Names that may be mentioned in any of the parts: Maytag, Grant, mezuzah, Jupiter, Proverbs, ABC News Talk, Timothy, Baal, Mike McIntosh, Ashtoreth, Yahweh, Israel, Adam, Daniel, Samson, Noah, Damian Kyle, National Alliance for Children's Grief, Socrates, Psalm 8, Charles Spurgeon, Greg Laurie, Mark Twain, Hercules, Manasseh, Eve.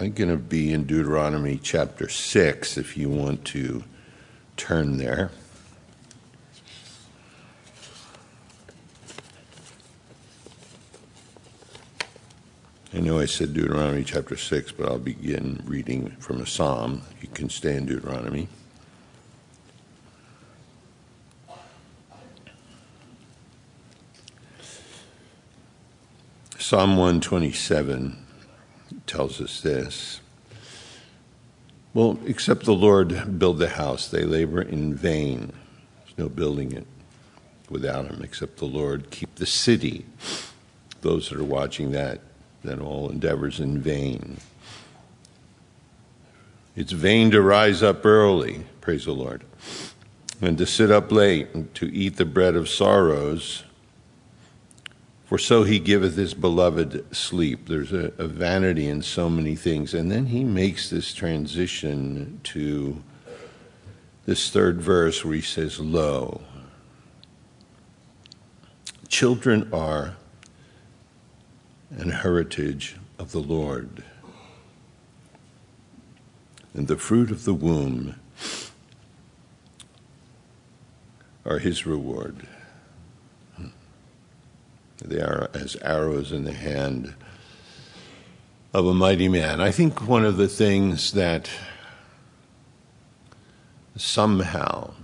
I'm going to be in Deuteronomy chapter 6, if you want to turn there. I know I said Deuteronomy chapter 6, but I'll begin reading from a psalm. You can stay in Deuteronomy. Psalm 127 tells us this. Well, except the Lord build the house, they labor in vain. There's no building it without him. Except the Lord keep the city. Those that are watching that, then all endeavors in vain. It's vain to rise up early, praise the Lord, and to sit up late and to eat the bread of sorrows. For so he giveth his beloved sleep. There's a vanity in so many things. And then he makes this transition to this third verse where he says, Lo, children are an heritage of the Lord, and the fruit of the womb are his reward. They are as arrows in the hand of a mighty man. I think one of the things that somehow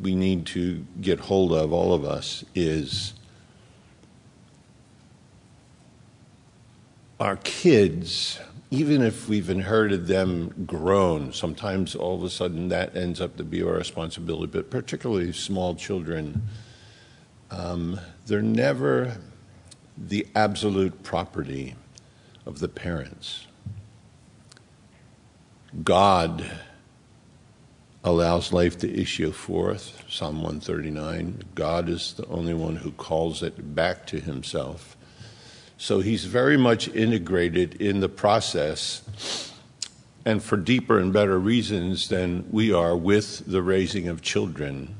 we need to get hold of, all of us, is our kids, even if we've inherited them grown, sometimes all of a sudden that ends up to be our responsibility, but particularly small children, they're never the absolute property of the parents. God allows life to issue forth, Psalm 139. God is the only one who calls it back to himself. So he's very much integrated in the process, and for deeper and better reasons than we are, with the raising of children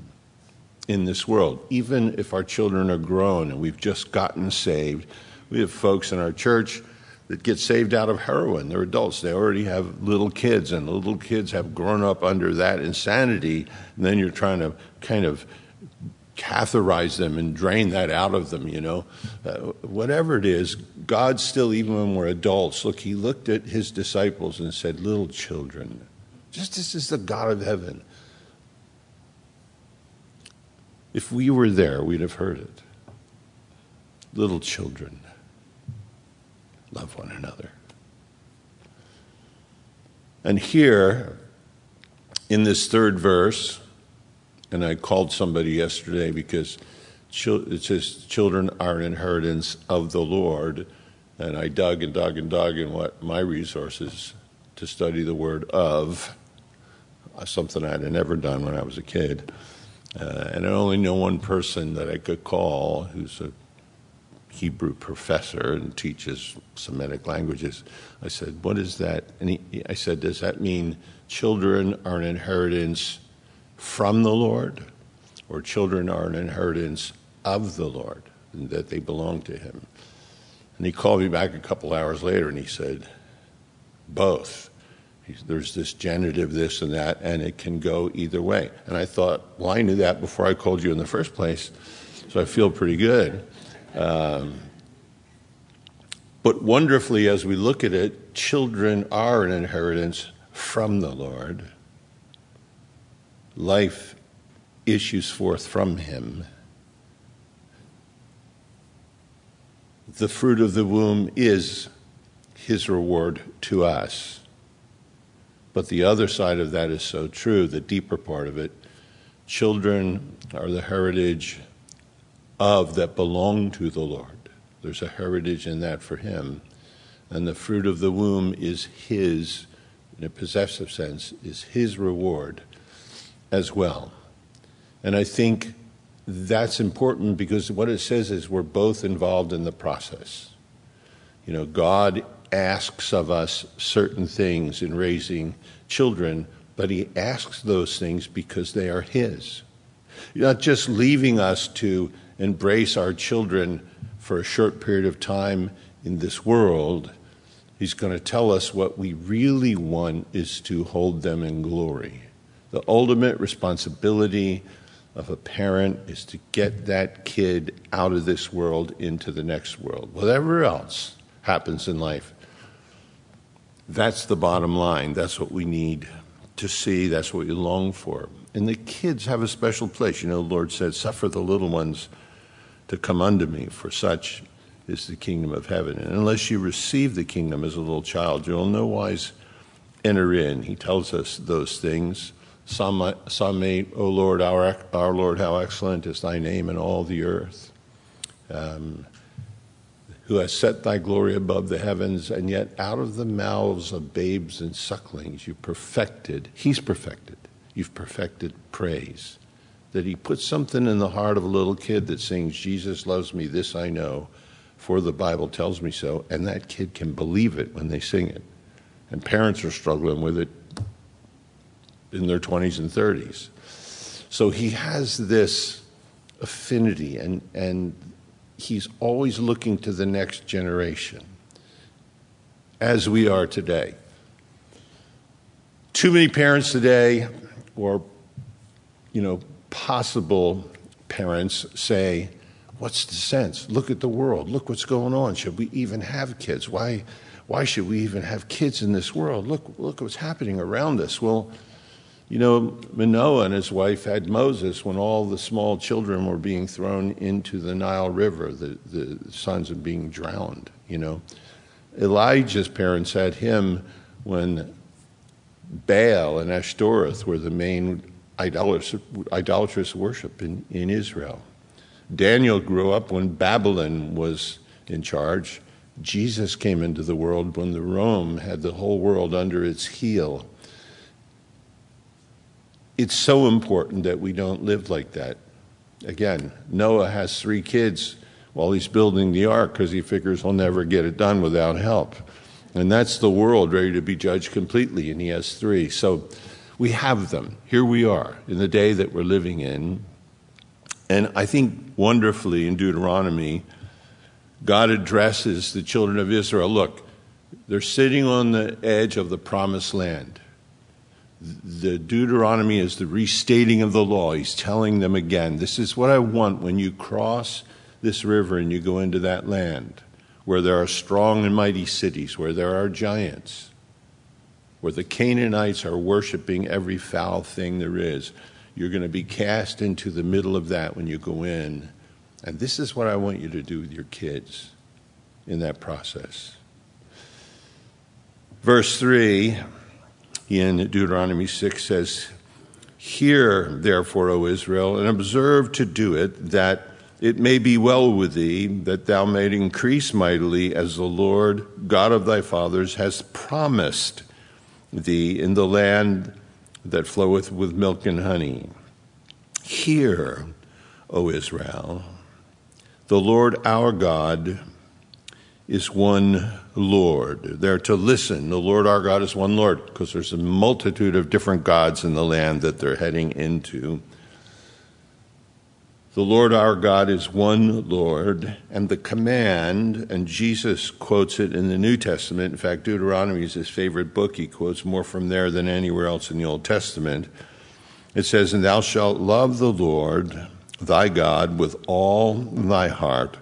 in this world. Even if our children are grown and we've just gotten saved, we have folks in our church that get saved out of heroin. They're adults. They already have little kids, and the little kids have grown up under that insanity, and then you're trying to kind of catheterize them and drain that out of them, you know. Whatever it is, God still, even when we're adults, look, he looked at his disciples and said, little children, just this is the God of heaven. If we were there, we'd have heard it. Little children, love one another. And here, in this third verse, and I called somebody yesterday because it says children are an inheritance of the Lord, and I dug and dug and dug in what my resources to study the word of, something I'd never done when I was a kid. And I only know one person that I could call who's a Hebrew professor and teaches Semitic languages. I said, what is that? And I said, does that mean children are an inheritance from the Lord, or children are an inheritance of the Lord, and that they belong to him? And he called me back a couple hours later and he said, both. There's this genitive, this and that, and it can go either way. And I thought, well, I knew that before I called you in the first place, so I feel pretty good. But wonderfully, as we look at it, children are an inheritance from the Lord. Life issues forth from him. The fruit of the womb is his reward to us. But the other side of that is so true, the deeper part of it. Children are the heritage of, that belong to the Lord. There's a heritage in that for him. And the fruit of the womb is his, in a possessive sense, is his reward as well. And I think that's important because what it says is we're both involved in the process. You know, God asks of us certain things in raising children, but he asks those things because they are his. You're not just leaving us to embrace our children for a short period of time in this world. He's going to tell us what we really want is to hold them in glory. The ultimate responsibility of a parent is to get that kid out of this world into the next world. Whatever else happens in life, that's the bottom line. That's what we need to see. That's what we long for. And the kids have a special place. You know, the Lord said, suffer the little ones to come unto me, for such is the kingdom of heaven. And unless you receive the kingdom as a little child, you'll in no wise enter in. He tells us those things. Psalm 8, O Lord, our Lord, how excellent is thy name in all the earth, who has set thy glory above the heavens, and yet out of the mouths of babes and sucklings you perfected, you've perfected praise. That he puts something in the heart of a little kid that sings, Jesus loves me, this I know, for the Bible tells me so, and that kid can believe it when they sing it. And parents are struggling with it in their 20s and 30s. So he has this affinity, and he's always looking to the next generation, as we are today. Too many parents today, or, you know, possible parents say, what's the sense? Look at the world. Look what's going on. Should we even have kids? Why should we even have kids in this world? Look what's happening around us. Well, you know, Manoah and his wife had Moses when all the small children were being thrown into the Nile River, the sons of being drowned, you know. Elijah's parents had him when Baal and Ashtoreth were the main idolatrous worship in Israel. Daniel grew up when Babylon was in charge. Jesus came into the world when the Rome had the whole world under its heel. It's so important that we don't live like that. Again, Noah has 3 kids while he's building the ark because he figures he'll never get it done without help. And that's the world ready to be judged completely, and he has 3. So we have them. Here we are in the day that we're living in. And I think wonderfully in Deuteronomy, God addresses the children of Israel. Look, they're sitting on the edge of the promised land. The Deuteronomy is the restating of the law. He's telling them again, this is what I want when you cross this river and you go into that land where there are strong and mighty cities, where there are giants, where the Canaanites are worshiping every foul thing there is. You're going to be cast into the middle of that when you go in. And this is what I want you to do with your kids in that process. Verse 3 in Deuteronomy 6 says, hear, therefore, O Israel, and observe to do it, that it may be well with thee, that thou mayst increase mightily, as the Lord God of thy fathers has promised thee in the land that floweth with milk and honey. Hear, O Israel, the Lord our God is one Lord. They're to listen. The Lord our God is one Lord, because there's a multitude of different gods in the land that they're heading into. The Lord our God is one Lord, and the command, and Jesus quotes it in the New Testament. In fact, Deuteronomy is his favorite book. He quotes more from there than anywhere else in the Old Testament. It says, and thou shalt love the Lord thy God with all thy heart,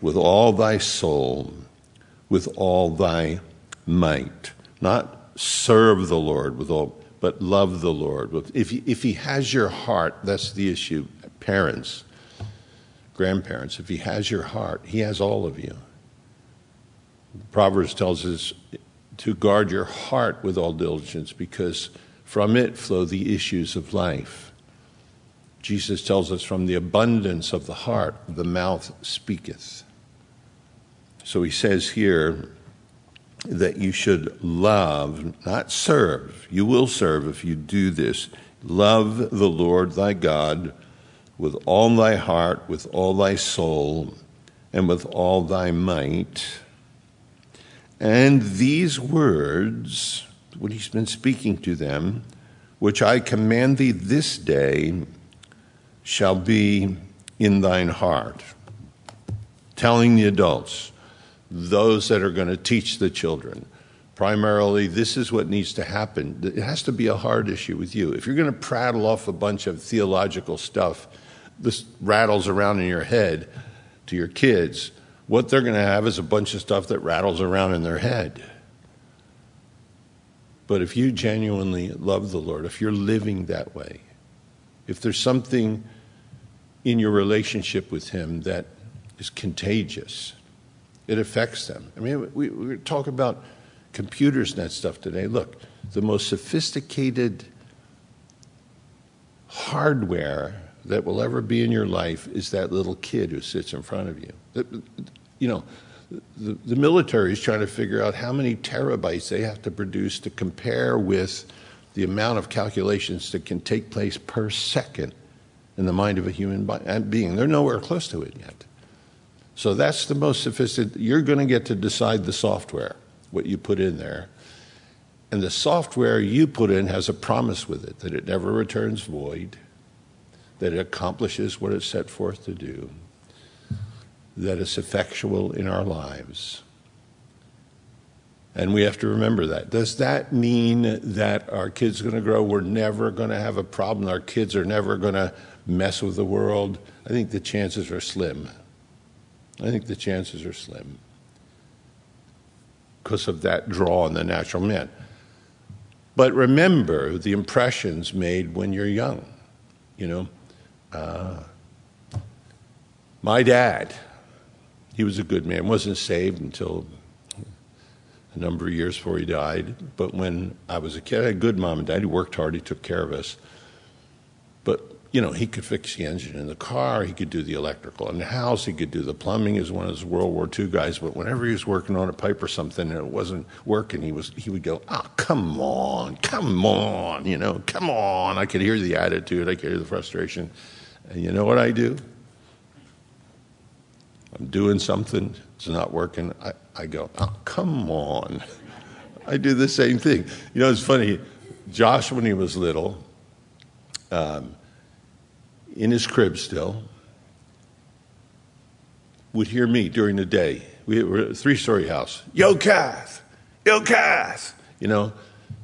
with all thy soul, with all thy might. Not serve the Lord with all, but love the Lord. If he has your heart, that's the issue. Parents, grandparents, if he has your heart, he has all of you. Proverbs tells us to guard your heart with all diligence, because from it flow the issues of life. Jesus tells us from the abundance of the heart, the mouth speaketh. So he says here that you should love, not serve. You will serve if you do this. Love the Lord thy God with all thy heart, with all thy soul, and with all thy might. And these words, what he's been speaking to them, which I command thee this day, shall be in thine heart. Telling the adults, those that are going to teach the children, primarily this is what needs to happen. It has to be a hard issue with you. If you're going to prattle off a bunch of theological stuff, this rattles around in your head to your kids, what they're going to have is a bunch of stuff that rattles around in their head. But if you genuinely love the Lord, if you're living that way, if there's something in your relationship with him that is contagious, it affects them. I mean, we talk about computers and that stuff today. Look, the most sophisticated hardware that will ever be in your life is that little kid who sits in front of you. You know, the military is trying to figure out how many terabytes they have to produce to compare with the amount of calculations that can take place per second in the mind of a human being. They're nowhere close to it yet. So that's the most sophisticated. You're going to get to decide the software, what you put in there. And the software you put in has a promise with it, that it never returns void, that it accomplishes what it's set forth to do, that it's effectual in our lives. And we have to remember that. Does that mean that our kids are going to grow? We're never going to have a problem. Our kids are never going to mess with the world. I think the chances are slim. I think the chances are slim because of that draw in the natural man. But remember the impressions made when you're young. You know, my dad, he was a good man, wasn't saved until a number of years before he died. But when I was a kid, I had a good mom and dad. He worked hard. He took care of us. But, you know, he could fix the engine in the car. He could do the electrical in the house. He could do the plumbing. He was one of those World War II guys. But whenever he was working on a pipe or something and it wasn't working, he would go, oh, come on, you know, come on. I could hear the attitude. I could hear the frustration. And you know what I do? I'm doing something, it's not working. I go, oh, come on. I do the same thing. You know, it's funny. Josh, when he was little, in his crib still, would hear me during the day. We were a three-story house. Yo, Kath! You know,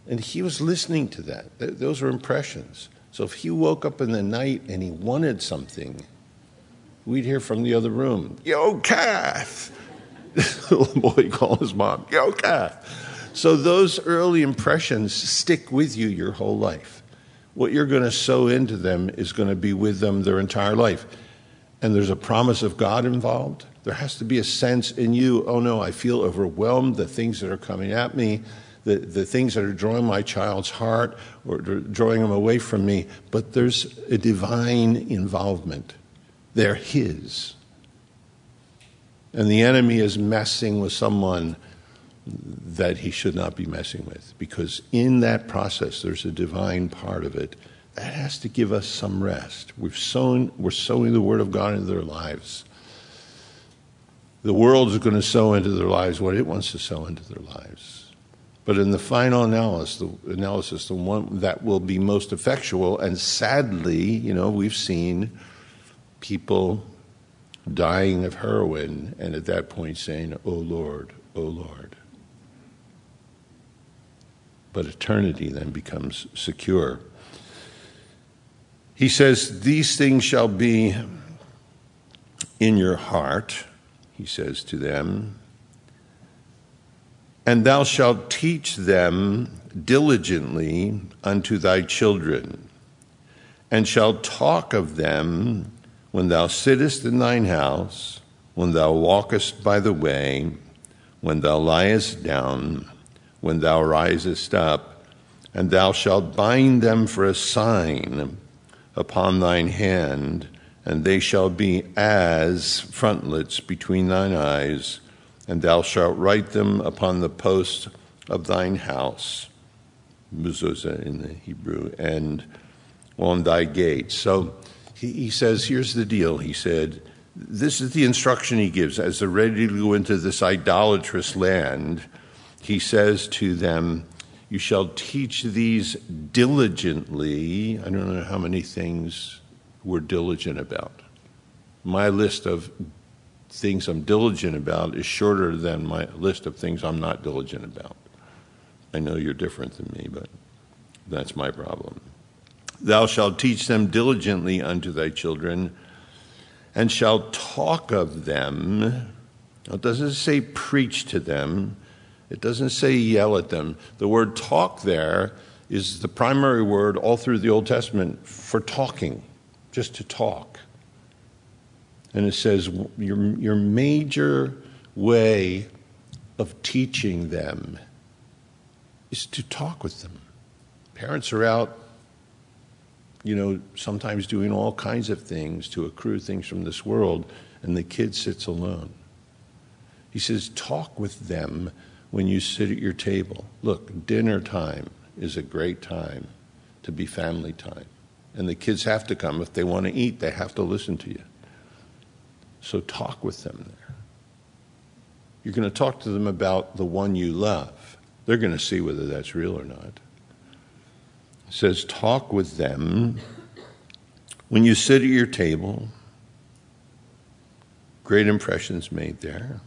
and he was listening to that. Those were impressions. So if he woke up in the night and he wanted something, we'd hear from the other room, yo, Kath! This little boy called his mom, yo, Kath! So those early impressions stick with you your whole life. What you're going to sow into them is going to be with them their entire life. And there's a promise of God involved. There has to be a sense in you, oh no, I feel overwhelmed, the things that are coming at me, the things that are drawing my child's heart or drawing them away from me. But there's a divine involvement. They're his. And the enemy is messing with someone that he should not be messing with, because in that process, there's a divine part of it that has to give us some rest. We're sowing the word of God into their lives. The world is going to sow into their lives what it wants to sow into their lives. But in the final analysis, the one that will be most effectual, and sadly, you know, we've seen people dying of heroin and at that point saying, oh Lord, oh Lord. But eternity then becomes secure. He says, these things shall be in your heart, he says to them, and thou shalt teach them diligently unto thy children, and shalt talk of them when thou sittest in thine house, when thou walkest by the way, when thou liest down, when thou risest up, and thou shalt bind them for a sign upon thine hand, and they shall be as frontlets between thine eyes, and thou shalt write them upon the posts of thine house, mezuzah in the Hebrew, and on thy gates. So, he says, here's the deal. He said, this is the instruction he gives. As they're ready to go into this idolatrous land, he says to them, you shall teach these diligently. I don't know how many things we're diligent about. My list of things I'm diligent about is shorter than my list of things I'm not diligent about. I know you're different than me, but that's my problem. Thou shalt teach them diligently unto thy children, and shalt talk of them. Now, it doesn't say preach to them. It doesn't say yell at them. The word talk there is the primary word all through the Old Testament for talking, just to talk. And it says your major way of teaching them is to talk with them. Parents are out, you know, sometimes doing all kinds of things to accrue things from this world, and the kid sits alone. He says, talk with them when you sit at your table. Look, dinner time is a great time to be family time. And the kids have to come. If they want to eat, they have to listen to you. So talk with them there. You're going to talk to them about the one you love. They're going to see whether that's real or not. It says, talk with them when you sit at your table. Great impressions made there.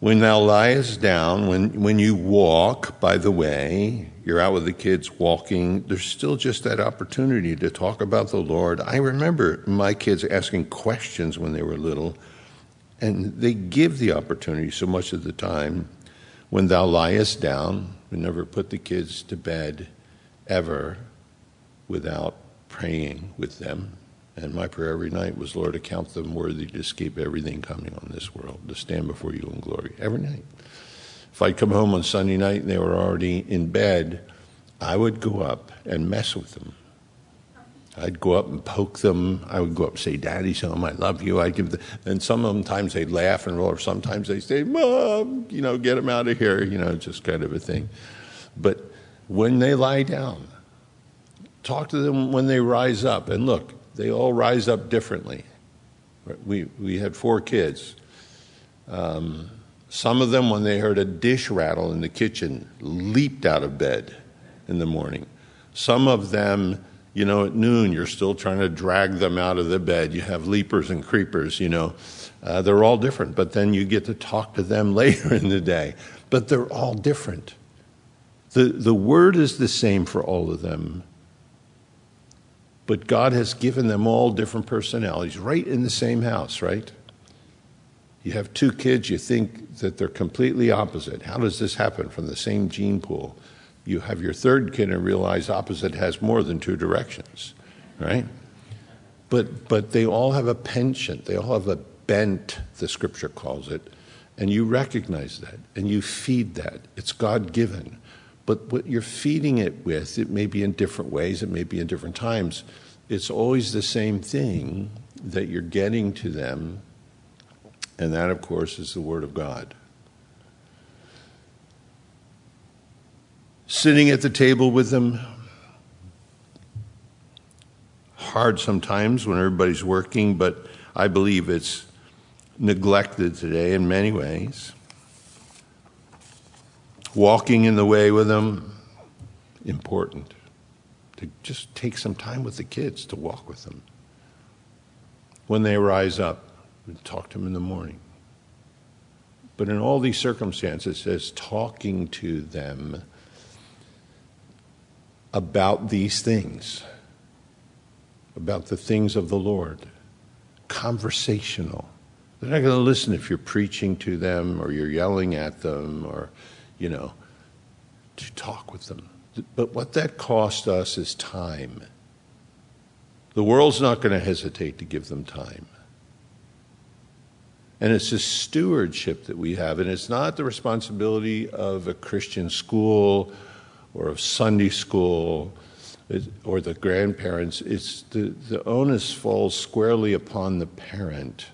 When thou liest down, when you walk by the way, you're out with the kids walking, there's still just that opportunity to talk about the Lord. I remember my kids asking questions when they were little, and they give the opportunity so much of the time. When thou liest down, we never put the kids to bed ever without praying with them. And my prayer every night was, Lord, account them worthy to escape everything coming on this world, to stand before you in glory, every night. If I'd come home on Sunday night and they were already in bed, I would go up and mess with them. I'd go up and poke them. I would go up and say, Daddy's home, I love you. I'd give them, and some of them times they'd laugh and roll, or sometimes they'd say, Mom, you know, get them out of here, you know, just kind of a thing. But when they lie down, talk to them when they rise up. And look, they all rise up differently. We had 4 kids. Some of them, when they heard a dish rattle in the kitchen, leaped out of bed in the morning. Some of them, you know, at noon, you're still trying to drag them out of the bed. You have leapers and creepers, you know. They're all different, but then you get to talk to them later in the day. But they're all different. The word is the same for all of them. But God has given them all different personalities, right in the same house, right? You have 2 kids, you think that they're completely opposite. How does this happen from the same gene pool? You have your 3rd kid and realize opposite has more than 2 directions, right? But they all have a penchant. They all have a bent, the scripture calls it. And you recognize that, and you feed that. It's God-given. But what you're feeding it with, it may be in different ways, it may be in different times. It's always the same thing that you're getting to them. And that, of course, is the Word of God. Sitting at the table with them, hard sometimes when everybody's working, but I believe it's neglected today in many ways. Walking in the way with them, important. To just take some time with the kids to walk with them. When they rise up, we talk to them in the morning. But in all these circumstances, it says talking to them about these things, about the things of the Lord, conversational. They're not going to listen if you're preaching to them or you're yelling at them or, you know, to talk with them. But what that cost us is time. The world's not going to hesitate to give them time. And it's a stewardship that we have, and it's not the responsibility of a Christian school or of Sunday school or the grandparents. It's the onus falls squarely upon the parent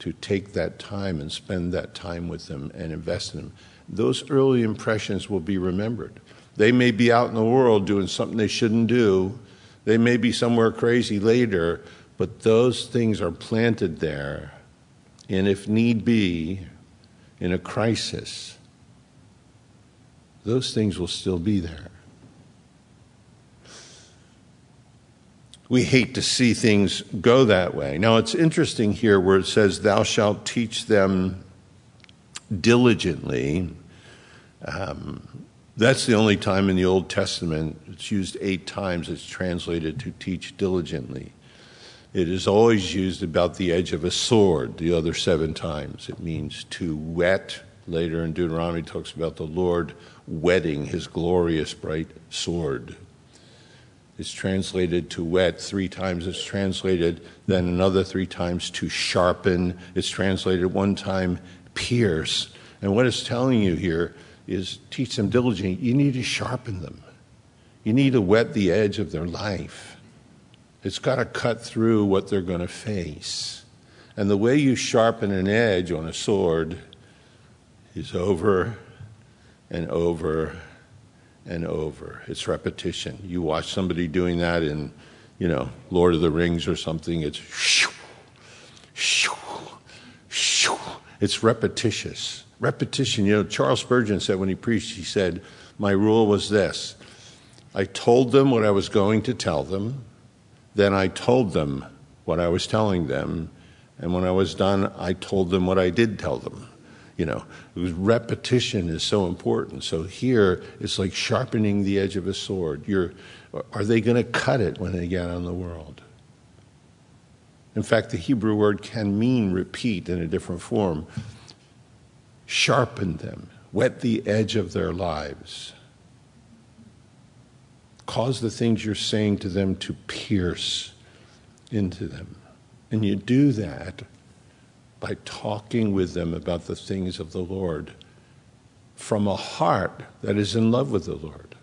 to take that time and spend that time with them and invest in them. Those early impressions will be remembered. They may be out in the world doing something they shouldn't do. They may be somewhere crazy later, but those things are planted there. And if need be, in a crisis, those things will still be there. We hate to see things go that way. Now, it's interesting here where it says, thou shalt teach them diligently. That's the only time in the Old Testament it's used 8 times. It's translated to teach diligently. It is always used about the edge of a sword the other 7 times. It means to whet. Later in Deuteronomy, it talks about the Lord whetting his glorious bright sword. It's translated to whet 3 times. It's translated then another 3 times to sharpen. It's translated 1 time pierce. And what it's telling you here is teach them diligently. You need to sharpen them. You need to whet the edge of their life. It's got to cut through what they're going to face. And the way you sharpen an edge on a sword is over and over and over. It's repetition. You watch somebody doing that in, Lord of the Rings or something. It's shoo, shoo, shoo. It's repetitious. Repetition. Charles Spurgeon said when he preached, he said, my rule was this. I told them what I was going to tell them. Then I told them what I was telling them, and when I was done, I told them what I did tell them. Repetition is so important. So here, it's like sharpening the edge of a sword. Are they going to cut it when they get out in the world? In fact, the Hebrew word can mean repeat in a different form. Sharpen them. Whet the edge of their lives. Cause the things you're saying to them to pierce into them. And you do that by talking with them about the things of the Lord from a heart that is in love with the Lord.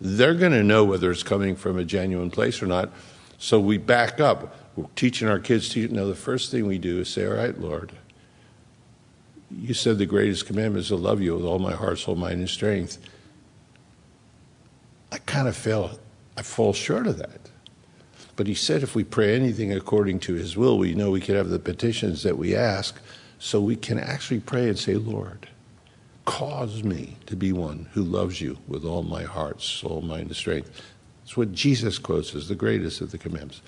They're going to know whether it's coming from a genuine place or not. So we back up. We're teaching our kids. The first thing we do is say, all right, Lord, you said the greatest commandment is to love you with all my heart, soul, mind, and strength. I kind of feel I fall short of that. But he said if we pray anything according to his will, we know we can have the petitions that we ask. So we can actually pray and say, Lord, cause me to be one who loves you with all my heart, soul, mind, and strength. It's what Jesus quotes as the greatest of the commandments.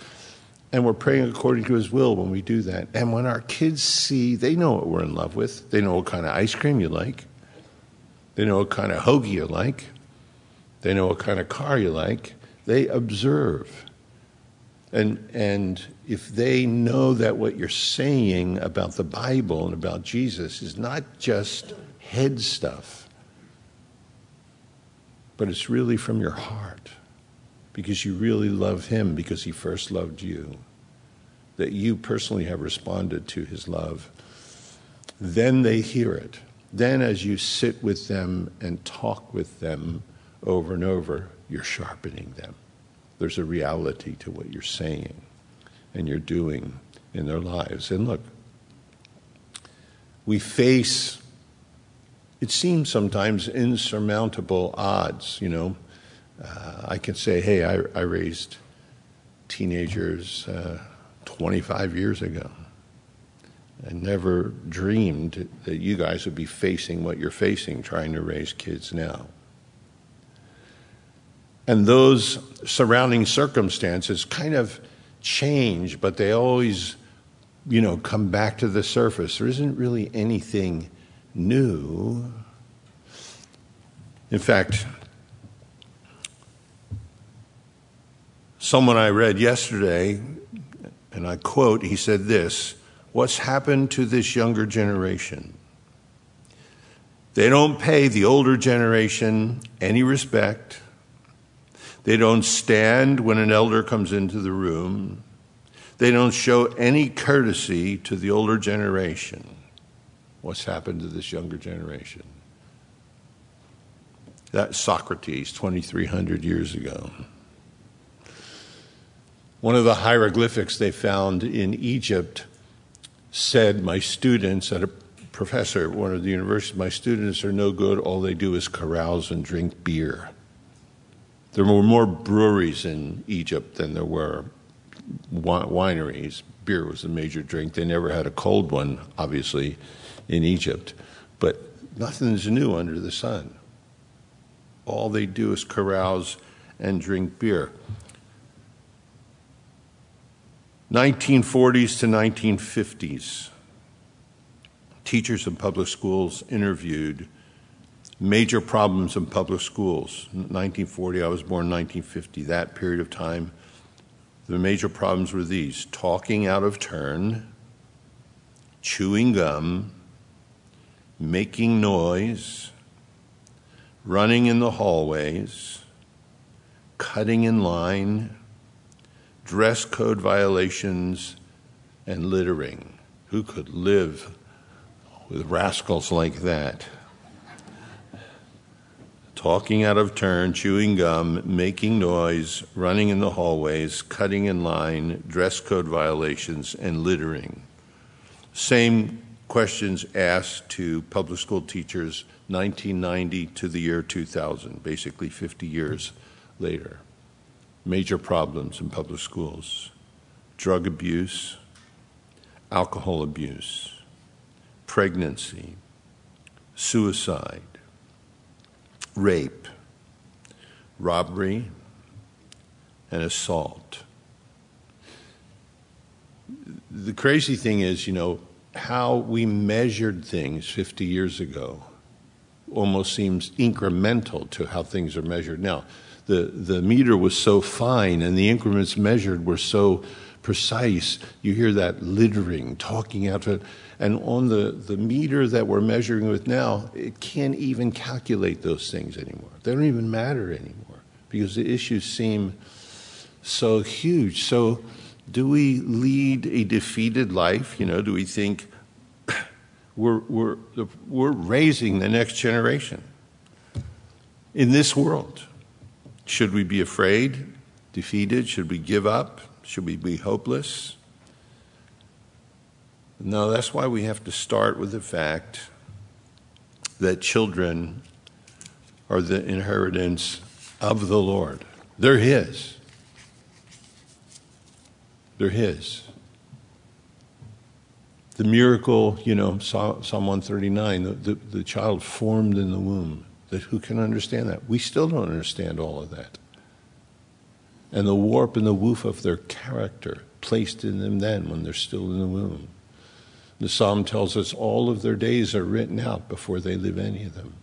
And we're praying according to his will when we do that. And when our kids see, they know what we're in love with. They know what kind of ice cream you like. They know what kind of hoagie you like. They know what kind of car you like. They observe. And if they know that what you're saying about the Bible and about Jesus is not just head stuff, but it's really from your heart, because you really love him because he first loved you, that you personally have responded to his love, then they hear it. Then as you sit with them and talk with them, over and over, you're sharpening them. There's a reality to what you're saying and you're doing in their lives. And look, we face, it seems sometimes, insurmountable odds. I can say, hey, I raised teenagers 25 years ago. I never dreamed that you guys would be facing what you're facing trying to raise kids now. And those surrounding circumstances kind of change, but they always, come back to the surface. There isn't really anything new. In fact, someone I read yesterday, and I quote, he said this, "What's happened to this younger generation? They don't pay the older generation any respect. They don't stand when an elder comes into the room. They don't show any courtesy to the older generation." What's happened to this younger generation? That's Socrates, 2,300 years ago. One of the hieroglyphics they found in Egypt said, my students, at a professor at one of the universities, my students are no good, all they do is carouse and drink beer. There were more breweries in Egypt than there were wineries. Beer was a major drink. They never had a cold one, obviously, in Egypt. But nothing's new under the sun. All they do is carouse and drink beer. 1940s to 1950s, teachers in public schools interviewed, major problems in public schools. 1940, I was born in 1950, that period of time. The major problems were these: talking out of turn, chewing gum, making noise, running in the hallways, cutting in line, dress code violations, and littering. Who could live with rascals like that? Talking out of turn, chewing gum, making noise, running in the hallways, cutting in line, dress code violations, and littering. Same questions asked to public school teachers 1990 to the year 2000, basically 50 years later. Major problems in public schools: drug abuse, alcohol abuse, pregnancy, suicide, rape, robbery, and assault. The crazy thing is, you know, how we measured things 50 years ago almost seems incremental to how things are measured now. The meter was so fine and the increments measured were so precise. You hear that littering, talking out of it. And on the meter that we're measuring with now, it can't even calculate those things anymore. They don't even matter anymore because the issues seem so huge. So do we lead a defeated life? You know, do we think we're raising the next generation in this world? Should we be afraid, defeated? Should we give up? Should we be hopeless? No, that's why we have to start with the fact that children are the inheritance of the Lord. They're His. They're His. The miracle, you know, Psalm 139, the child formed in the womb. That who can understand that? We still don't understand all of that. And the warp and the woof of their character placed in them then when they're still in the womb. The psalm tells us all of their days are written out before they live any of them.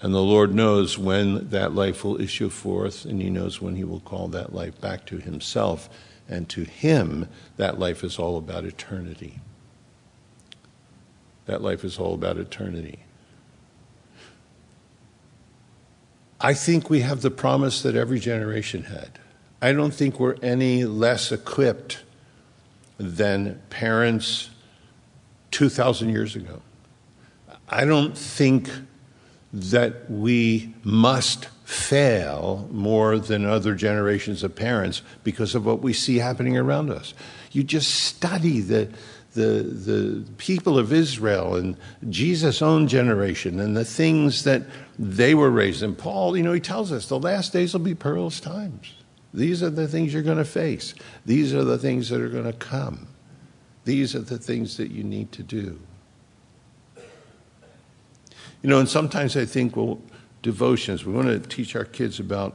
And the Lord knows when that life will issue forth, and He knows when He will call that life back to Himself. And to Him, that life is all about eternity. That life is all about eternity. I think we have the promise that every generation had. I don't think we're any less equipped than parents 2,000 years ago. I don't think that we must fail more than other generations of parents because of what we see happening around us. You just study the people of Israel and Jesus' own generation and the things that they were raised in. Paul, you know, he tells us the last days will be perilous times. These are the things you're going to face. These are the things that are going to come. These are the things that you need to do. You know, and sometimes I think, well, devotions. We want to teach our kids about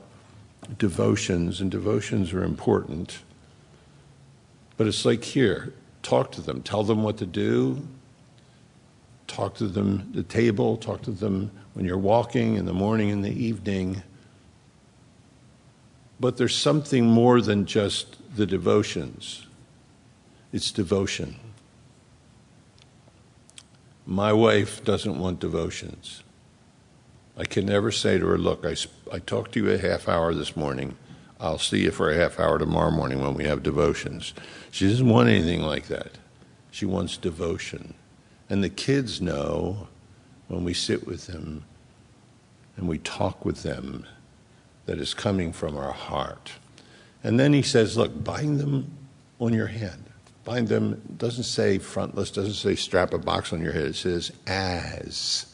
devotions, and devotions are important. But it's like here, talk to them, tell them what to do, talk to them at the table, talk to them when you're walking in the morning and the evening. But there's something more than just the devotions. It's devotion. My wife doesn't want devotions. I can never say to her, look, I talked to you a half hour this morning. I'll see you for a half hour tomorrow morning when we have devotions. She doesn't want anything like that. She wants devotion. And the kids know when we sit with them and we talk with them that is coming from our heart. And then he says, look, bind them on your hand. Bind them, doesn't say frontless, doesn't say strap a box on your head. It says as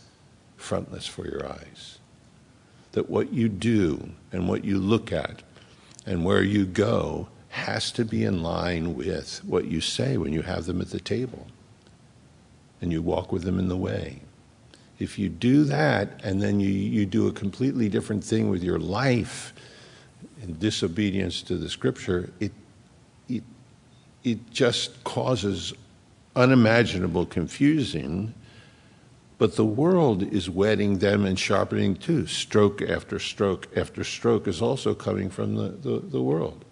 frontless for your eyes. That what you do and what you look at and where you go has to be in line with what you say when you have them at the table and you walk with them in the way. If you do that and then you do a completely different thing with your life in disobedience to the Scripture, it it just causes unimaginable confusion. But the world is wetting them and sharpening too. Stroke after stroke after stroke is also coming from the world.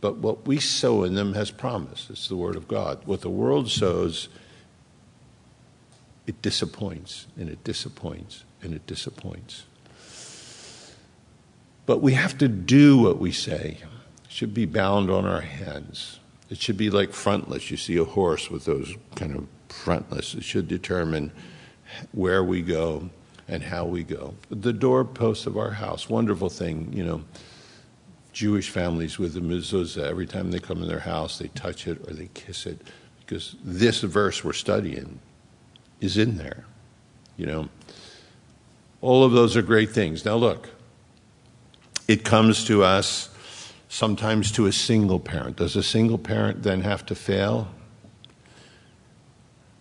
But what we sow in them has promise. It's the word of God. What the world sows, it disappoints, and it disappoints, and it disappoints. But we have to do what we say. It should be bound on our hands. It should be like frontlets. You see a horse with those kind of frontlets. It should determine where we go and how we go. The doorposts of our house, wonderful thing, you know. Jewish families with the mezuzah, every time they come in their house, they touch it or they kiss it, because this verse we're studying is in there, you know. All of those are great things. Now look, it comes to us sometimes to a single parent. Does a single parent then have to fail?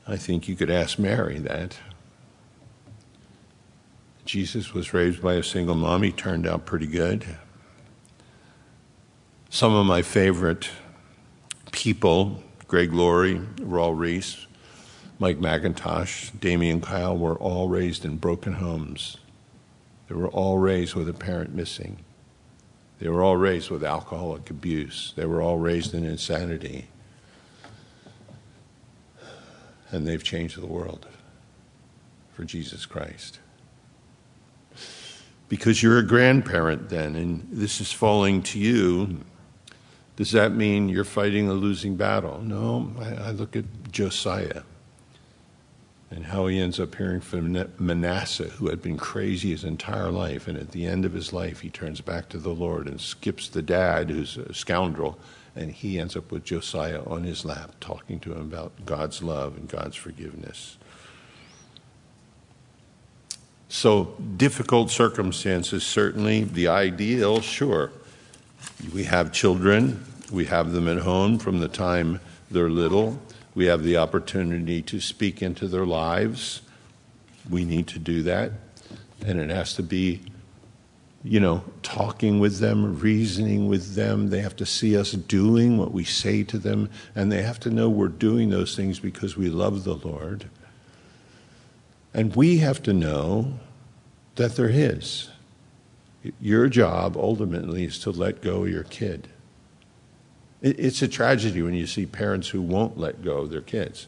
I think you could ask Mary that. Jesus was raised by a single mom. He turned out pretty good. Some of my favorite people, Greg Laurie, Raul Reese, Mike McIntosh, Damian Kyle, were all raised in broken homes. They were all raised with a parent missing. They were all raised with alcoholic abuse. They were all raised in insanity. And they've changed the world for Jesus Christ. Because you're a grandparent then, and this is falling to you. Does that mean you're fighting a losing battle? No, I look at Josiah and how he ends up hearing from Manasseh, who had been crazy his entire life, and at the end of his life, he turns back to the Lord and skips the dad, who's a scoundrel, and he ends up with Josiah on his lap, talking to him about God's love and God's forgiveness. So difficult circumstances, certainly. The ideal, sure. We have children. We have them at home from the time they're little. We have the opportunity to speak into their lives. We need to do that. And it has to be, you know, talking with them, reasoning with them. They have to see us doing what we say to them. And they have to know we're doing those things because we love the Lord. And we have to know that they're His. Your job, ultimately, is to let go of your kid. It's a tragedy when you see parents who won't let go of their kids.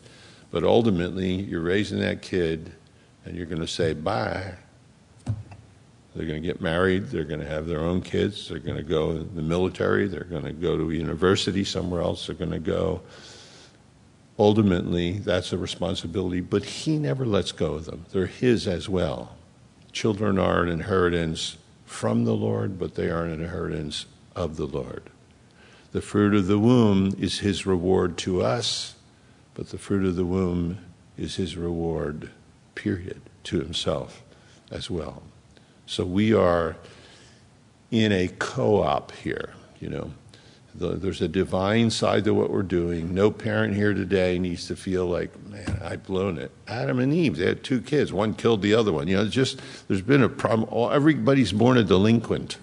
But ultimately, you're raising that kid, and you're going to say, bye. They're going to get married. They're going to have their own kids. They're going to go to the military. They're going to go to a university somewhere else. They're going to go. Ultimately, that's a responsibility, but He never lets go of them. They're His as well. Children are an inheritance from the Lord, but they are an inheritance of the Lord. The fruit of the womb is His reward to us, but the fruit of the womb is His reward, period, to Himself as well. So we are in a co-op here, you know. There's a divine side to what we're doing. No parent here today needs to feel like, man, I've blown it. Adam and Eve, they had two kids. One killed the other one. You know, just there's been a problem. Everybody's born a delinquent.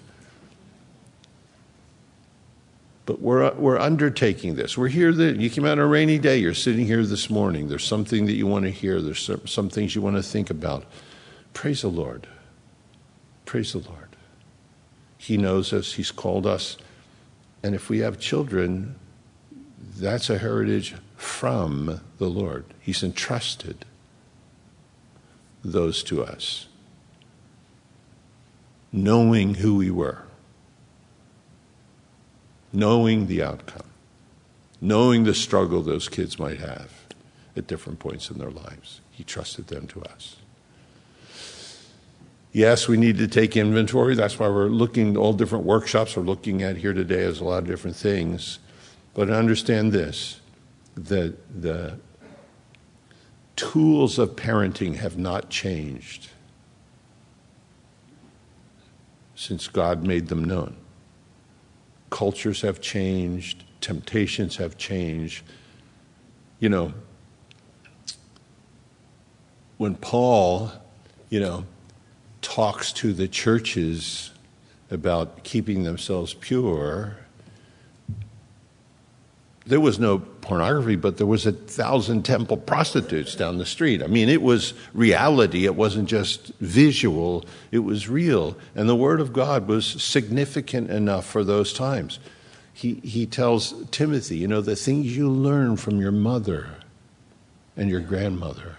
But we're undertaking this. We're here. You came out on a rainy day. You're sitting here this morning. There's something that you want to hear. There's some things you want to think about. Praise the Lord. Praise the Lord. He knows us. He's called us. And if we have children, that's a heritage from the Lord. He's entrusted those to us, knowing who we were, knowing the outcome, knowing the struggle those kids might have at different points in their lives. He trusted them to us. Yes, we need to take inventory. That's why we're looking at all different workshops we're looking at here today. There's a lot of different things. But understand this, that the tools of parenting have not changed since God made them known. Cultures have changed. Temptations have changed. You know, when Paul, you know, talks to the churches about keeping themselves pure, there was no pornography, but there was 1,000 temple prostitutes down the street. I mean, it was reality. It wasn't just visual. It was real. And the Word of God was significant enough for those times. He tells Timothy, you know, the things you learn from your mother and your grandmother,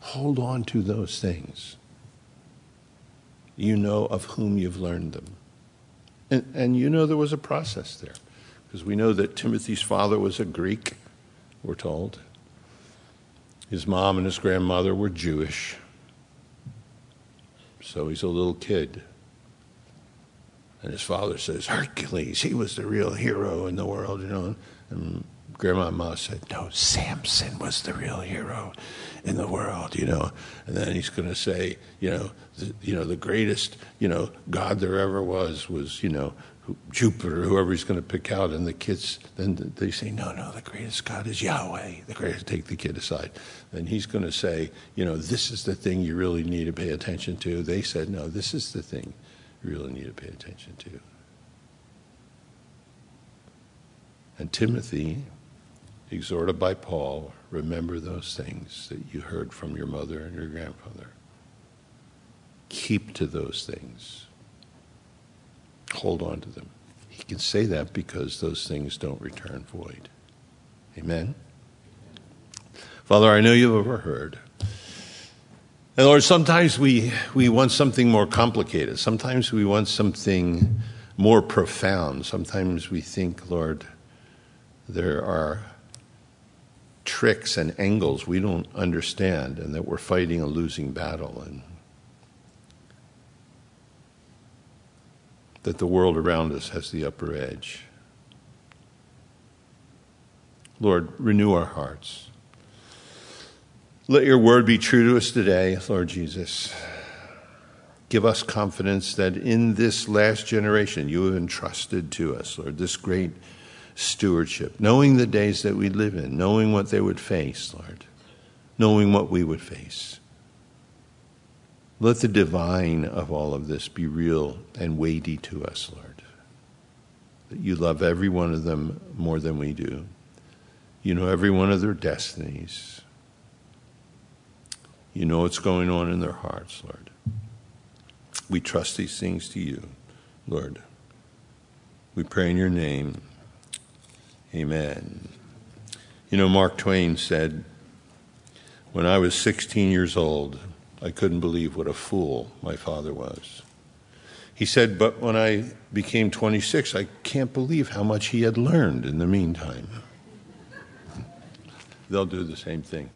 hold on to those things. You know of whom you've learned them. And you know there was a process there, because we know that Timothy's father was a Greek, we're told. His mom and his grandmother were Jewish. So he's a little kid. And his father says, Hercules, he was the real hero in the world, you know. And Grandma and Ma said, no, Samson was the real hero in the world, you know. And then he's going to say, the greatest, God there ever was, Jupiter, whoever he's going to pick out. And the kids, then they say, no, the greatest God is Yahweh. The greatest, take the kid aside. And he's going to say, this is the thing you really need to pay attention to. They said, no, this is the thing you really need to pay attention to. And Timothy, exhorted by Paul, remember those things that you heard from your mother and your grandfather. Keep to those things. Hold on to them. He can say that because those things don't return void. Amen? Father, I know you've overheard. And Lord, sometimes we want something more complicated. Sometimes we want something more profound. Sometimes we think, Lord, there are tricks and angles we don't understand and that we're fighting a losing battle, and that the world around us has the upper edge. Lord, renew our hearts. Let your word be true to us today, Lord Jesus. Give us confidence that in this last generation you have entrusted to us, Lord, this great stewardship, knowing the days that we live in, knowing what they would face, Lord, knowing what we would face. Let the divine of all of this be real and weighty to us, Lord, that you love every one of them more than we do. You know every one of their destinies. You know what's going on in their hearts, Lord. We trust these things to you, Lord. We pray in your name. Amen. Mark Twain said, when I was 16 years old, I couldn't believe what a fool my father was. He said, but when I became 26, I can't believe how much he had learned in the meantime. They'll do the same thing.